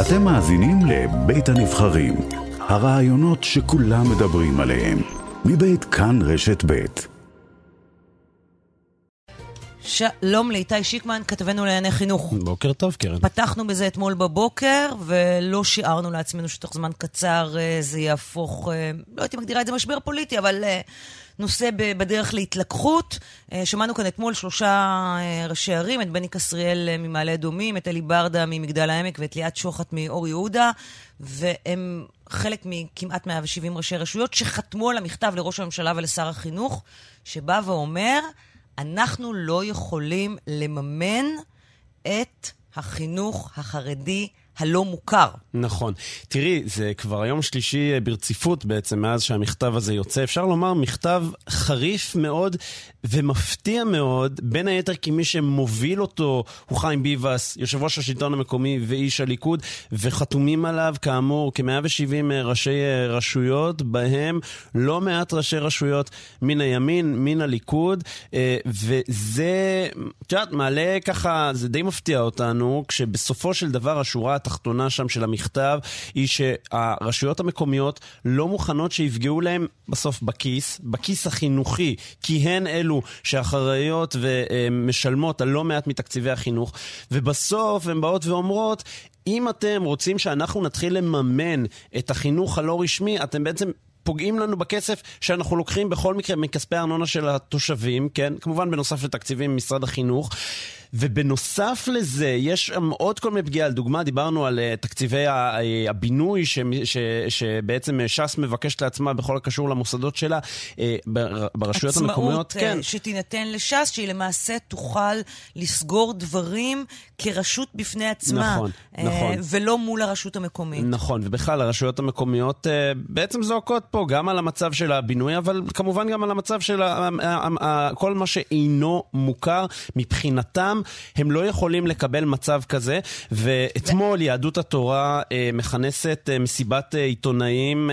אתם מאזינים לבית הנבחרים, הרעיונות שכולם מדברים עליהם, מבית כאן רשת בית. שלום לאיתי שיקמן, כתבנו לענייני חינוך. בוקר טוב, קרן. פתחנו בזה אתמול בבוקר, ולא שיערנו לעצמנו שתוך זמן קצר זה יהפוך, לא הייתי מגדירה את זה משבר פוליטי, אבל נושא בדרך להתלקחות. שמענו כאן אתמול שלושה ראשי ערים, את בני קסריאל ממעלה אדומים, את אלי ברדה ממגדל העמק ואת ליאת שוחט מאור יהודה, והם חלק מכמעט 170 ראשי רשויות שחתמו על המכתב לראש הממשלה ולשר החינוך, שבא ואומר, אנחנו לא יכולים לממן את החינוך החרדי הלא מוכר. נכון. תראי, זה כבר היום שלישי ברציפות בעצם מאז שהמכתב הזה יוצא. אפשר לומר מכתב חריף מאוד ומפתיע מאוד, בין היתר כי מי שמוביל אותו הוא חיים ביבס, יושב ראש השלטון המקומי ואיש הליכוד, וחתומים עליו כאמור כ-170 ראשי רשויות, בהם לא מעט ראשי רשויות מן הימין, מן הליכוד, וזה מעלה ככה, זה די מפתיע אותנו, כשבסופו של דבר השורה התחתונה שם של המכתב היא שהרשויות המקומיות לא מוכנות שיפגעו להם בסוף בכיס החינוכי, כי הן אלו שאחראיות ומשלמות על לא מעט מתקציבי החינוך, ובסוף הן באות ואומרות, אם אתם רוצים שאנחנו נתחיל לממן את החינוך הלא רשמי, אתם בעצם פוגעים לנו בכסף שאנחנו לוקחים בכל מקרה מכספי הארנונה של התושבים, כן? כמובן בנוסף לתקציבים ממשרד החינוך, ובנוסף לזה יש עוד כל מיני פגיעה. לדוגמה, דיברנו על תקציבי הבינוי שבעצם שס מבקשת לעצמה בכל הקשור למוסדות שלה ברשויות המקומיות. עצמאות שתינתן לשס, שהיא למעשה תוכל לסגור דברים כרשות בפני עצמה. נכון. ולא מול הרשות המקומית. נכון, ובכלל הרשויות המקומיות בעצם זועקות פה גם על המצב של הבינוי, אבל כמובן גם על המצב של כל מה שאינו מוכר מבחינתם. הם לא יכולים לקבל מצב כזה, ואתמול יהדות התורה מכנסת מסיבת עיתונאים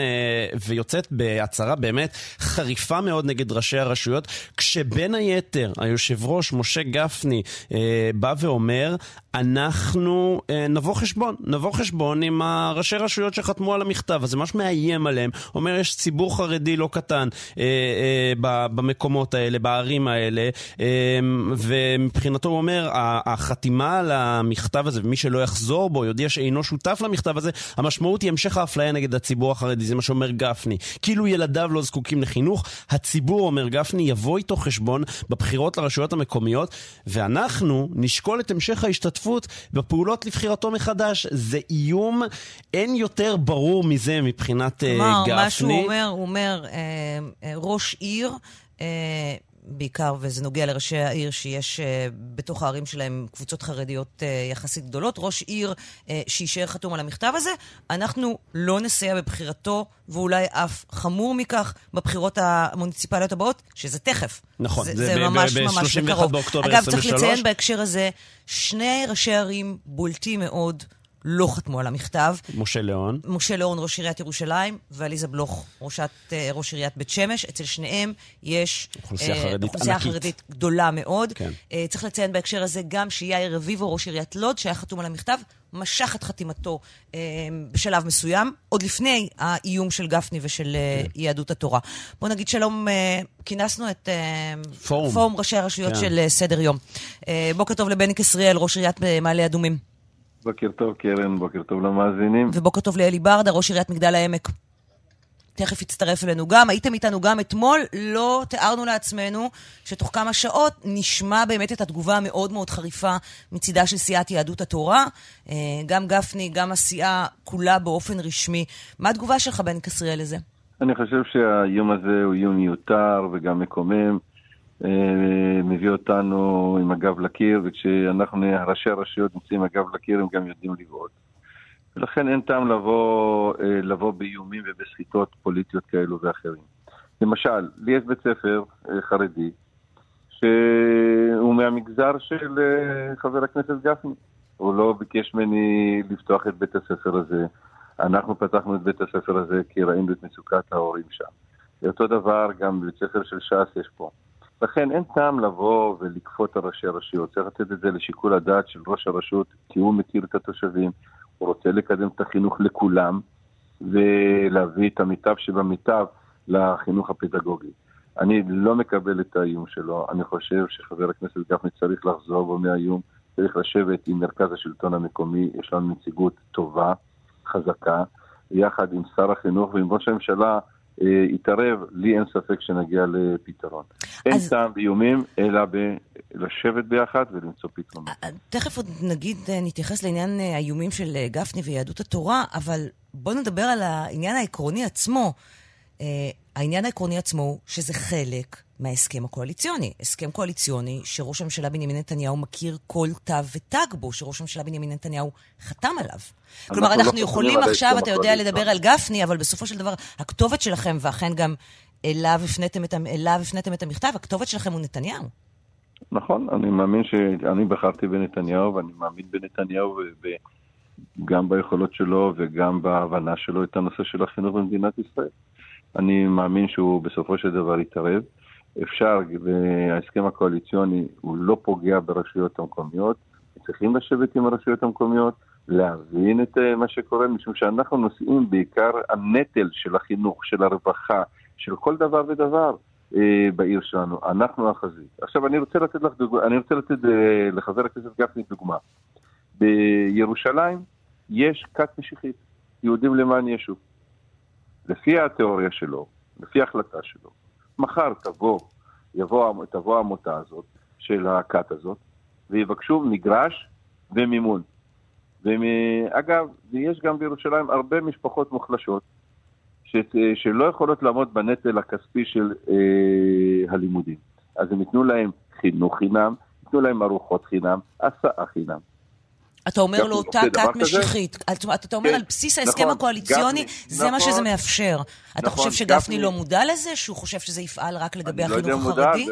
ויוצאת בהצהרה באמת חריפה מאוד נגד ראשי הרשויות, כשבין היתר היושב ראש משה גפני בא ואומר, אנחנו נבוא חשבון עם ראשי הרשויות שחתמו על המכתב, אז זה ממש מאיים עליהם, אומר יש ציבור חרדי לא קטן במקומות האלה, בערים האלה, ומבחינתו הוא אומר, החתימה על המכתב הזה, ומי שלא יחזור בו, יודיע שאינו שותף למכתב הזה, המשמעות היא המשך האפליה נגד הציבור החרדי, זה מה שאומר גפני. כאילו ילדיו לא זקוקים לחינוך, הציבור, אומר גפני, יבוא איתו חשבון בבחירות לרשויות המקומיות, ואנחנו נשקול את המשך ההשתתפות בפעולות לבחירתו מחדש. זה איום, אין יותר ברור מזה מבחינת גפני. מה שהוא אומר, הוא אומר, ראש עיר, בעיקר, וזה נוגע לראשי העיר שיש בתוך הערים שלהם קבוצות חרדיות יחסית גדולות, ראש עיר שישאר חתום על המכתב הזה, אנחנו לא נסייע בבחירתו, ואולי אף חמור מכך בבחירות המוניציפליות הבאות, שזה תכף. נכון, זה ממש ממש בקרוב. אגב, צריך לציין בהקשר הזה, שני ראשי ערים בולטים מאוד לא חתמו על המכתב. משה לאון, ראש עיריית ירושלים, ואליזה בלוך, ראש עיריית בית שמש. אצל שניהם יש אוכלוסייה חרדית גדולה מאוד. כן. צריך לציין בהקשר הזה גם שיאיר רביבו, ראש עיריית לוד, שהיה חתום על המכתב, משך את חתימתו בשלב מסוים, עוד לפני האיום של גפני ושל יהדות התורה. בוא נגיד שלום, כינסנו את פורום ראשי הרשויות של סדר יום. בוקר טוב לבני קסריאל, ראש עיריית מעלה אדומים. בוקר טוב קרן, בוקר טוב למאזינים. ובוקר טוב לאלי ברדה, ראש עיריית מגדל העמק. תכף יצטרף אלינו גם, הייתם איתנו גם אתמול, לא תיארנו לעצמנו שתוך כמה שעות נשמע באמת את התגובה המאוד מאוד חריפה מצידה של סיעת יהדות התורה, גם גפני, גם הסיעה כולה באופן רשמי. מה התגובה שלך בן קסריאל לזה? אני חושב שהיום הזה הוא יום מיותר וגם מקומם, מביא אותנו עם הגב לקיר, וכשאנחנו ראשי הרשויות נמצאים עם הגב לקיר הם גם יודעים לבעוט, ולכן אין טעם לבוא באיומים ובסחיטות פוליטיות כאלו ואחרים. למשל, לי יש בית ספר חרדי שהוא מהמגזר של חבר הכנסת גפני, הוא לא ביקש ממני לפתוח את בית הספר הזה, אנחנו פתחנו את בית הספר הזה כי ראינו את מצוקת ההורים שם. אותו דבר גם בית ספר של ש"ס יש פה, לכן אין טעם לבוא ולקפות הראשי הרשויות. צריך לתת את זה לשיקול הדעת של ראש הרשות, כי הוא מכיר את התושבים, הוא רוצה לקדם את החינוך לכולם, ולהביא את המיטב שבמיטב לחינוך הפדגוגי. אני לא מקבל את האיום שלו, אני חושב שחבר הכנסת גפני צריך לחזור בו מהאיום, צריך לשבת עם מרכז השלטון המקומי, יש לנו נציגות טובה, חזקה, יחד עם שר החינוך ועם ראש הממשלה יתערב, לי אין ספק שנגיע לפתרון. אין טעם באיומים, אלא לשבת ביחד ולמצוא פתרונות. תכף עוד נגיד, נתייחס לעניין האיומים של גפני ויהדות התורה, אבל בואו נדבר על העניין העקרוני עצמו. העניין העקרוני עצמו, שזה חלק מההסכם הקואליציוני. הסכם קואליציוני שראש הממשלה בנימין נתניהו מכיר כל תו ותג בו, שראש הממשלה בנימין נתניהו חתם עליו. כלומר, אנחנו יכולים עכשיו, אתה יודע, לדבר על גפני, אבל בסופו של דבר, הכתובת שלכם, ואכן גם אליו הפניתם את המכתב, הכתובת שלכם הוא נתניהו. נכון, אני מאמין שאני בחרתי בנתניהו, ואני מאמין בנתניהו גם ביכולות שלו, וגם בהבנה שלו את הנושא של החינוך במדינת ישראל. אני מאמין שהוא בסופו של דבר יתערב. אפשר, וההסכם הקואליציוני הוא לא פוגע ברשויות המקומיות, צריכים לשבת עם הרשויות המקומיות, להבין את מה שקורה, משום שאנחנו נושאים בעיקר הנטל של החינוך, של הרווחה, של כל דבר ודבר בעיר שלנו. אנחנו החזית. עכשיו אני רוצה לתת לחבר הכנסת גפני דוגמה. בירושלים יש כת משיחית, יהודים למען ישו. לפי התיאוריה שלו, לפי ההחלטה שלו, מחר תבוא העמותה הזאת, של הכת הזאת, ויבקשו מגרש ומימון. אגב, יש גם בירושלים הרבה משפחות מוחלשות, שלא יכולות לעמוד בנטל הכספי של הלימודים. אז הם יתנו להם חינוך חינם, יתנו להם ארוחות חינם, הסעה חינם. אתה אומר לו אותה כת משיחית, אתה אומר על בסיס ההסכם הקואליציוני, זה מה שזה מאפשר. אתה חושב שגפני לא מודע לזה, שהוא חושב שזה יפעל רק לגבי החינוך החרדי?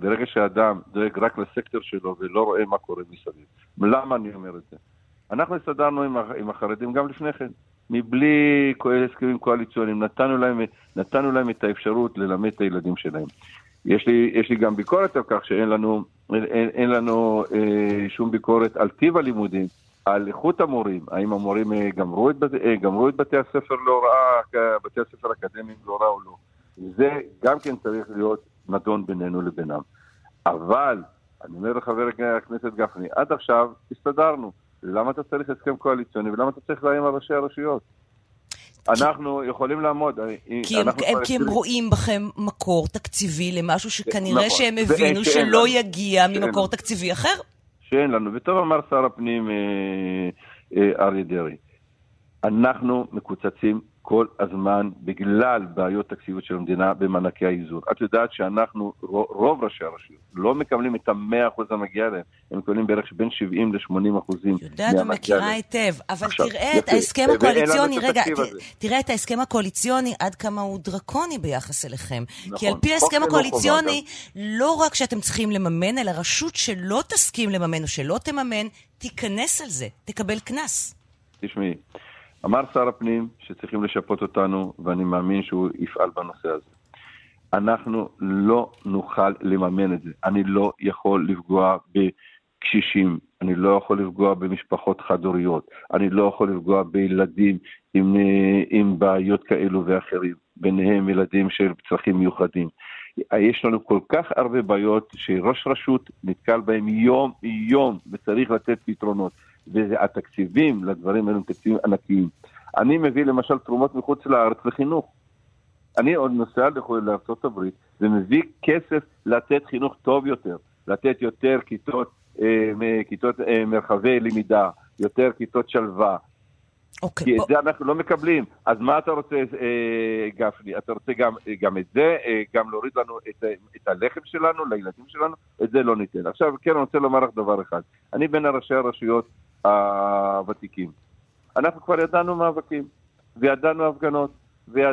ברגע שאדם דואג רק לסקטור שלו ולא רואה מה קורה מסביב. למה אני אומר את זה? אנחנו הסתדרנו עם החרדים גם לפני כן, מבלי הסכמים קואליציוניים, נתנו להם את האפשרות ללמד את הילדים שלהם. יש לי גם ביקורת על כך שאין לנו שום ביקורת על טיב הלימודים, על איכות המורים. האם המורים גמרו את בתי הספר להוראה, בתי הספר האקדמיים להוראה או לא. זה גם כן צריך להיות נדון בינינו לבינם. אבל, אני אומר לחבר הכנסת גפני, עד עכשיו הסתדרנו. למה אתה צריך הסכם קואליציוני ולמה אתה צריך להיים על ראשי הרשויות? אנחנו יכולים לעמוד. כי הם רואים בכם מקור תקציבי למשהו שכנראה שהם הבינו שלא יגיע ממקור תקציבי אחר. שאין לנו. וטוב אמר שר הפנים אריה דרעי. אנחנו מקוצצים כל הזמן בגלל בעיות תקציביות של המדינה במענקי האיזון. את יודעת שאנחנו, רוב ראשי הרשויות, לא מקבלים את ה-100% המגיע להם. הם מקבלים בערך בין 70% ל-80%. יודעת ומכירה היטב, אבל תראה את ההסכם הקואליציוני, רגע, תראה את ההסכם הקואליציוני עד כמה הוא דרקוני ביחס אליכם. כי על פי ההסכם הקואליציוני, לא רק שאתם צריכים לממן, אלא רשות שלא תסכים לממן או שלא תממן, תיכנס על זה, תקבל כנס. תשמעי. אמר שר הפנים שצריכים לשפות אותנו, ואני מאמין שהוא יפעל בנושא הזה. אנחנו לא נוכל לממן את זה. אני לא יכול לפגוע בקשישים, אני לא יכול לפגוע במשפחות חד-הוריות, אני לא יכול לפגוע בילדים עם בעיות כאלו ואחרים, ביניהם ילדים של צרכים מיוחדים. יש לנו כל כך הרבה בעיות שראש רשות נתקל בהם יום, וצריך לתת פתרונות. והתקציבים לדברים האלה הם תקציבים ענקיים. אני מביא למשל תרומות מחוץ לארץ לחינוך. אני עוד נוסע לארצות הברית ומביא כסף לתת חינוך טוב יותר, לתת יותר כיתות מרחבי למידה, יותר כיתות שלווה. כי את זה אנחנו לא מקבלים. אז מה אתה רוצה, גפני? אתה רוצה גם את זה, גם להוריד לנו את הלחם שלנו, לילדים שלנו? את זה לא ניתן. עכשיו, כן, אני רוצה לומר לך דבר אחד. אני בין ראשי הרשויות הוותיקים. אנחנו כבר ידענו מאבקים, וידענו הפגנות, ויש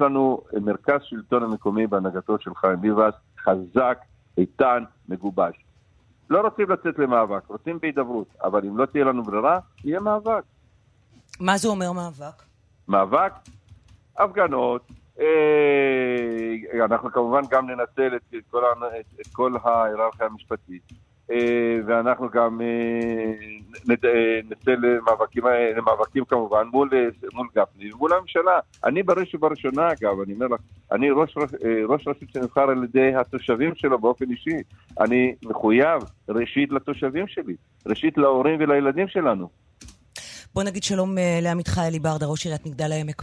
לנו מרכז שלטון המקומי בהנהגתו של חיים ביבס, חזק, איתן, מגובש. לא רוצים לצאת למאבק, רוצים בהידברות, אבל אם לא תהיה לנו ברירה, יהיה מאבק. מה זה אומר מאבק? מאבק, הפגנות, אנחנו כמובן גם ננצל את כל ההיררכיה המשפטית, ואנחנו גם נצא למאבקים כמובן מול גפני ומול הממשלה. אני בראש ובראשונה, אגב, אני אומר לך, אני ראש רשות שנבחר על ידי התושבים שלו באופן אישי. אני מחויב ראשית לתושבים שלי, ראשית להורים ולילדים שלנו. בוא נגיד שלום לעמיתך אלי ברדה, ראש עיריית מגדל העמק.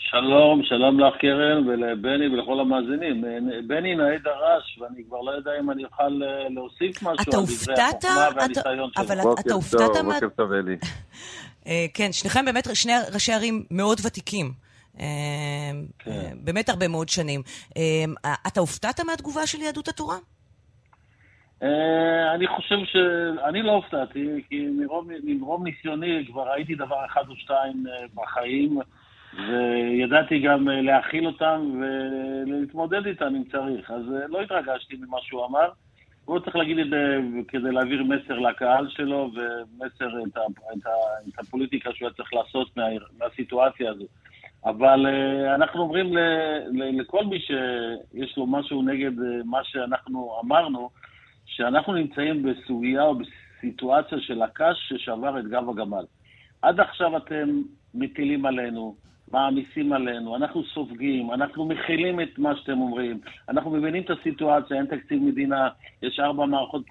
שלום, שלום לך קרן ולבני ולכל המאזינים. בני נאה דרש, ואני כבר לא יודע אם אני אוכל להוסיף משהו. אתה הופתעת? אבל אתה הופתעת? בוקר טוב, אלי. כן, שניכם באמת שני ראשי ערים מאוד ותיקים. באמת הרבה מאוד שנים. אתה הופתעת מהתגובה של יהדות התורה? אני חושב שאני לא הופתעתי, כי מרוב ניסיוני כבר ראיתי דבר אחד או שתיים בחיים, וידעתי גם להכיל אותם ולהתמודד איתם אם צריך. אז לא התרגשתי ממה שהוא אמר. הוא צריך להגיד את זה כדי להעביר מסר לקהל שלו, ומסר את הפוליטיקה שהוא צריך לעשות מהסיטואציה הזו. אבל אנחנו אומרים לכל מי שיש לו משהו נגד מה שאנחנו אמרנו, שאנחנו נמצאים בסוגיה או בסיטואציה של הקש ששבר את גב הגמל. עד עכשיו אתם מטילים עלינו, מעמיסים עלינו, אנחנו סופגים, אנחנו מכילים את מה שאתם אומרים, אנחנו מבינים את הסיטואציה, אין תקציב מדינה, יש 5 מערכות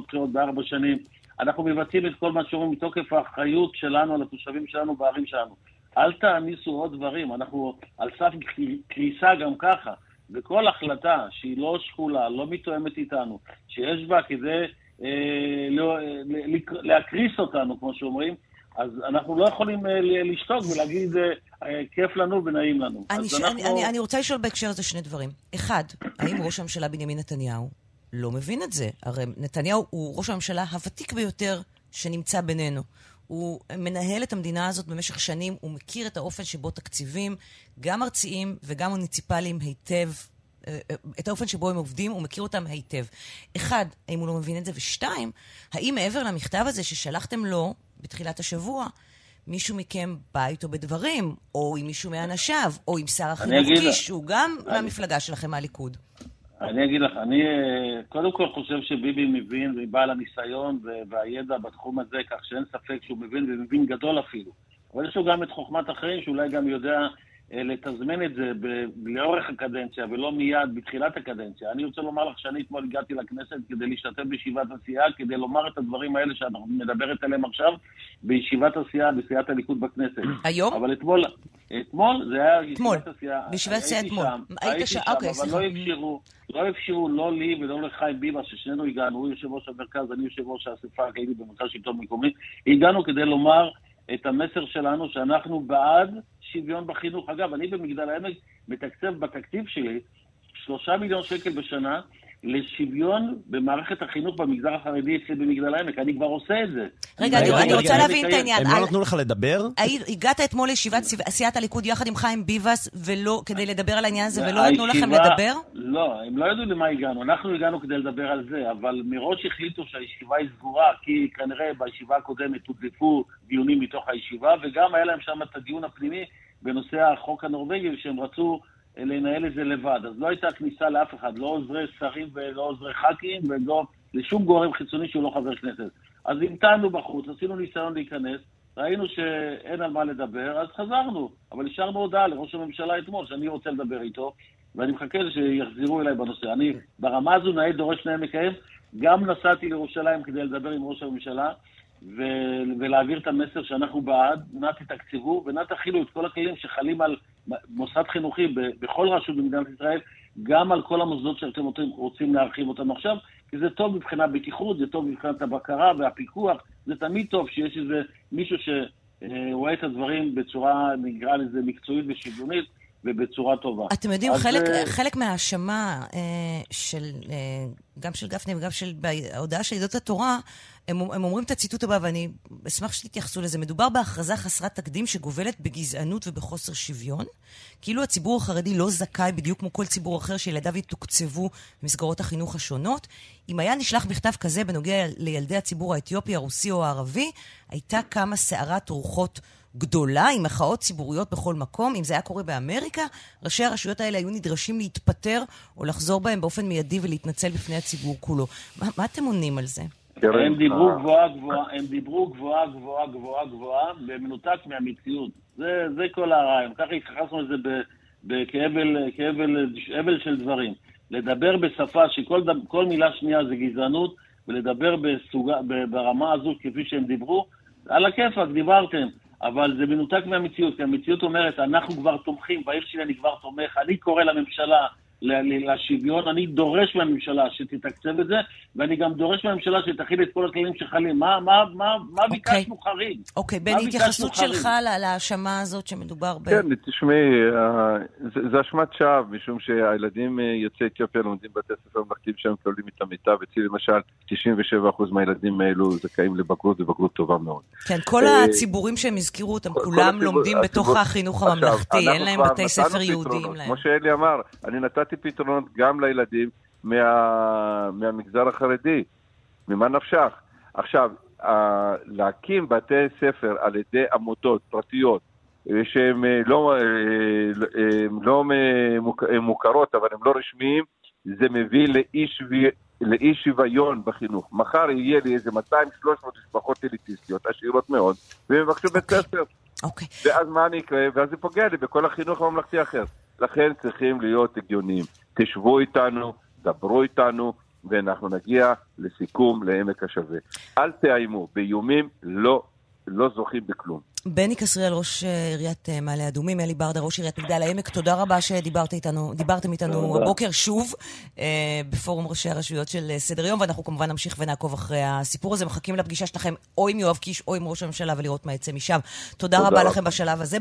בחירות ב4 שנים, אנחנו מבצעים את כל מה שאומרים מתוקף האחריות שלנו על התושבים שלנו בערים שלנו. אל תעמיסו עוד דברים, אנחנו על סף קריסה גם ככה, וכל החלטה שהיא לא שקולה, לא מתואמת איתנו, שיש בה כדי להקריס אותנו, כמו שאומרים, אז אנחנו לא יכולים לשתוק ולהגיד כיף לנו ונעים לנו. אני רוצה לשאול בהקשר הזה שני דברים. אחד, האם ראש הממשלה בנימין נתניהו לא מבין את זה? הרי נתניהו הוא ראש הממשלה הוותיק ביותר שנמצא בינינו. הוא מנהל את המדינה הזאת במשך שנים, הוא מכיר את האופן שבו תקציבים, גם ארציים וגם מוניציפליים היטב, את האופן שבו הם עובדים, הוא מכיר אותם היטב. אחד, האם הוא לא מבין את זה? ושתיים, האם מעבר למכתב הזה ששלחתם לו בתחילת השבוע, מישהו מכם בא איתו בדברים, או עם מישהו מאנשיו, או עם שר החינוך קיש, שהוא גם מהמפלגה שלכם מהליכוד? אני אגיד לך, אני קודם כל חושב שביבי מבין, והיא בעל הניסיון והידע בתחום הזה, כך שאין ספק שהוא מבין, ומבין גדול אפילו. אבל יש לו גם את חוכמת החיים, שאולי גם יודע לתזמן את זה לאורך הקדנציה, ולא מיד בתחילת הקדנציה. אני רוצה לומר לך שאני אתמול הגעתי לכנסת כדי להשתתף בישיבת הסיעה, כדי לומר את הדברים האלה שאנחנו מדברת עליהם עכשיו, בישיבת הסיעה, בסיעת הליכוד בכנסת. היום? אבל אתמול זה היה ישיבת הסיעה. בישיבת הסיעה אתמול. הייתי שם, אבל לא אפשרו, לא לי ולא לחיים ביבס, ששנינו הגענו, הוא יושב ראש המרכז, אני יושב ראש האספה, הייתי במרכז שלטון מקומי, הגענו כדי לומר את המסר שלנו שאנחנו בעד שוויון בחינוך. אגב, אני במגדל העמק מתקצב בתקציב שלי 3 מיליון שקל בשנה לשוויון במערכת החינוך במגזר החרדי אצלי במגדל העמק. אני כבר עושה את זה. רגע, אני רוצה להבין את העניין. הם לא נתנו לך לדבר? הגעת אתמול לישיבת סיעת הליכוד יחד עם חיים ביבס כדי לדבר על העניין הזה, ולא נתנו לכם לדבר? לא, הם לא ידעו למה הגענו. אנחנו הגענו כדי לדבר על זה, אבל מראש החליטו שהישיבה היא סגורה, כי כנראה בישיבה הקודמת הודלפו דיונים מתוך הישיבה, וגם היה להם שם את הדיון הפנימי בנושא החוק הנורבגי, שהם רצו לנהל את זה לבד. אז לא הייתה כניסה לאף אחד, לא עוזרי שרים ולא עוזרי ח"כים, ולא לשום גורם חיצוני שהוא לא חבר כנסת. אז המתנו בחוץ, עשינו ניסיון להיכנס, ראינו שאין על מה לדבר, אז חזרנו. אבל השארנו הודעה לראש הממשלה אתמול, שאני רוצה לדבר איתו, ואני מחכה שיחזירו אליי בנושא. אני ברמה הזו נאה דורש נאה מקיים, גם נסעתי לירושלים כדי לדבר עם ראש הממשלה, ולהעביר את המסר שאנחנו בעד, נא תתקציבו ונא תחילו את כל הכלים שחלים על מוסד חינוכי בכל רשות במדינת ישראל, גם על כל המוסדות שאתם רוצים להרחיב אותם עכשיו, כי זה טוב מבחינה בטיחות, זה טוב מבחינת הבקרה והפיקוח, זה תמיד טוב שיש איזה מישהו שרואה את הדברים בצורה, נגרע לזה, מקצועית ושוויונית, ובצורה טובה. אתם יודעים, חלק מההאשמה גם של גפני וגם של ההודעה של יהדות התורה, הם אומרים את הציטוט הבא, ואני אשמח שתתייחסו לזה, מדובר בהכרזה חסרת תקדים שגובלת בגזענות ובחוסר שוויון, כאילו הציבור החרדי לא זכאי בדיוק כמו כל ציבור אחר שילדיו יתוקצבו במסגרות החינוך השונות. אם היה נשלח מכתב כזה בנוגע לילדי הציבור האתיופי, הרוסי או הערבי, הייתה כמה סערת רוחות גדולה, עם מחאות ציבוריות בכל מקום. אם זה היה קורה באמריקה, ראשי הרשויות האלה היו נדרשים להתפטר או לחזור בהם באופן מיידי ולהתנצל בפני הציבור כולו. מה אתם עונים על זה? הם דיברו גבוהה גבוהה, הם דיברו גבוהה, במנותק מהמציאות. זה כל הרעיון. ככה התייחסנו לזה בכבל של דברים. לדבר בשפה שכל מילה שנייה זה גזענות, ולדבר ברמה הזו כפי שהם דיברו, על הכיפק דיברתם, אבל זה מנותק מהמציאות, כי המציאות אומרת, אנחנו כבר תומכים, בעיר שלי אני כבר תומך, אני קורא לממשלה לשוויון, אני דורש מהממשלה שתתקצב את זה, ואני גם דורש מהממשלה שתכיל את כל הכלים שחלים. מה ביקשנו חריג? אוקיי, בני, התייחסות שלך להאשמה הזאת שמדובר ב... כן, תשמעי, זה אשמת שווא, משום שהילדים יוצאי אתיופיה לומדים בתי ספר ממלכתיים שהם מקבלים את המיטב, אצלי למשל 97% מהילדים האלו זכאים לבגרות, ובגרות טובה מאוד. כן, כל הציבורים שהם הזכירו אותם, כולם לומדים בתוך החינוך הממלכתי, אין להם בתי ספר יהודיים להם. כמו שאלי אמר, אני נתתי פתרונות גם לילדים מהמגזר החרדי, ממה נפשך. עכשיו, להקים בתי ספר על ידי עמותות פרטיות, שהן לא מוכרות, אבל הן לא רשמיים, זה מביא לאי שוויון בחינוך. מחר יהיה לי איזה 200-300 משפחות אליטיסטיות, עשירות מאוד, והם מבקשו בית ספר. ואז מה אני אקרא? ואז זה פוגע לי בכל החינוך הממלכתי אחר. לכן צריכים להיות הגיונים. תשבו איתנו, דברו איתנו, ואנחנו נגיע לסיכום, לעמק השווה. אל תאיימו, באיומים לא זוכים בכלום. בני קסריאל, ראש עיריית מעלה אדומים, אלי ברדה, ראש עיריית מגדל העמק, תודה רבה שדיברתם איתנו הבוקר שוב בפורום ראשי הרשויות של סדר יום, ואנחנו כמובן נמשיך ונעקוב אחרי הסיפור הזה, מחכים לפגישה שלכם או עם יואב קיש או עם ראש הממשלה ולראות מה יצא משם. תודה רבה לכם בשלב הזה.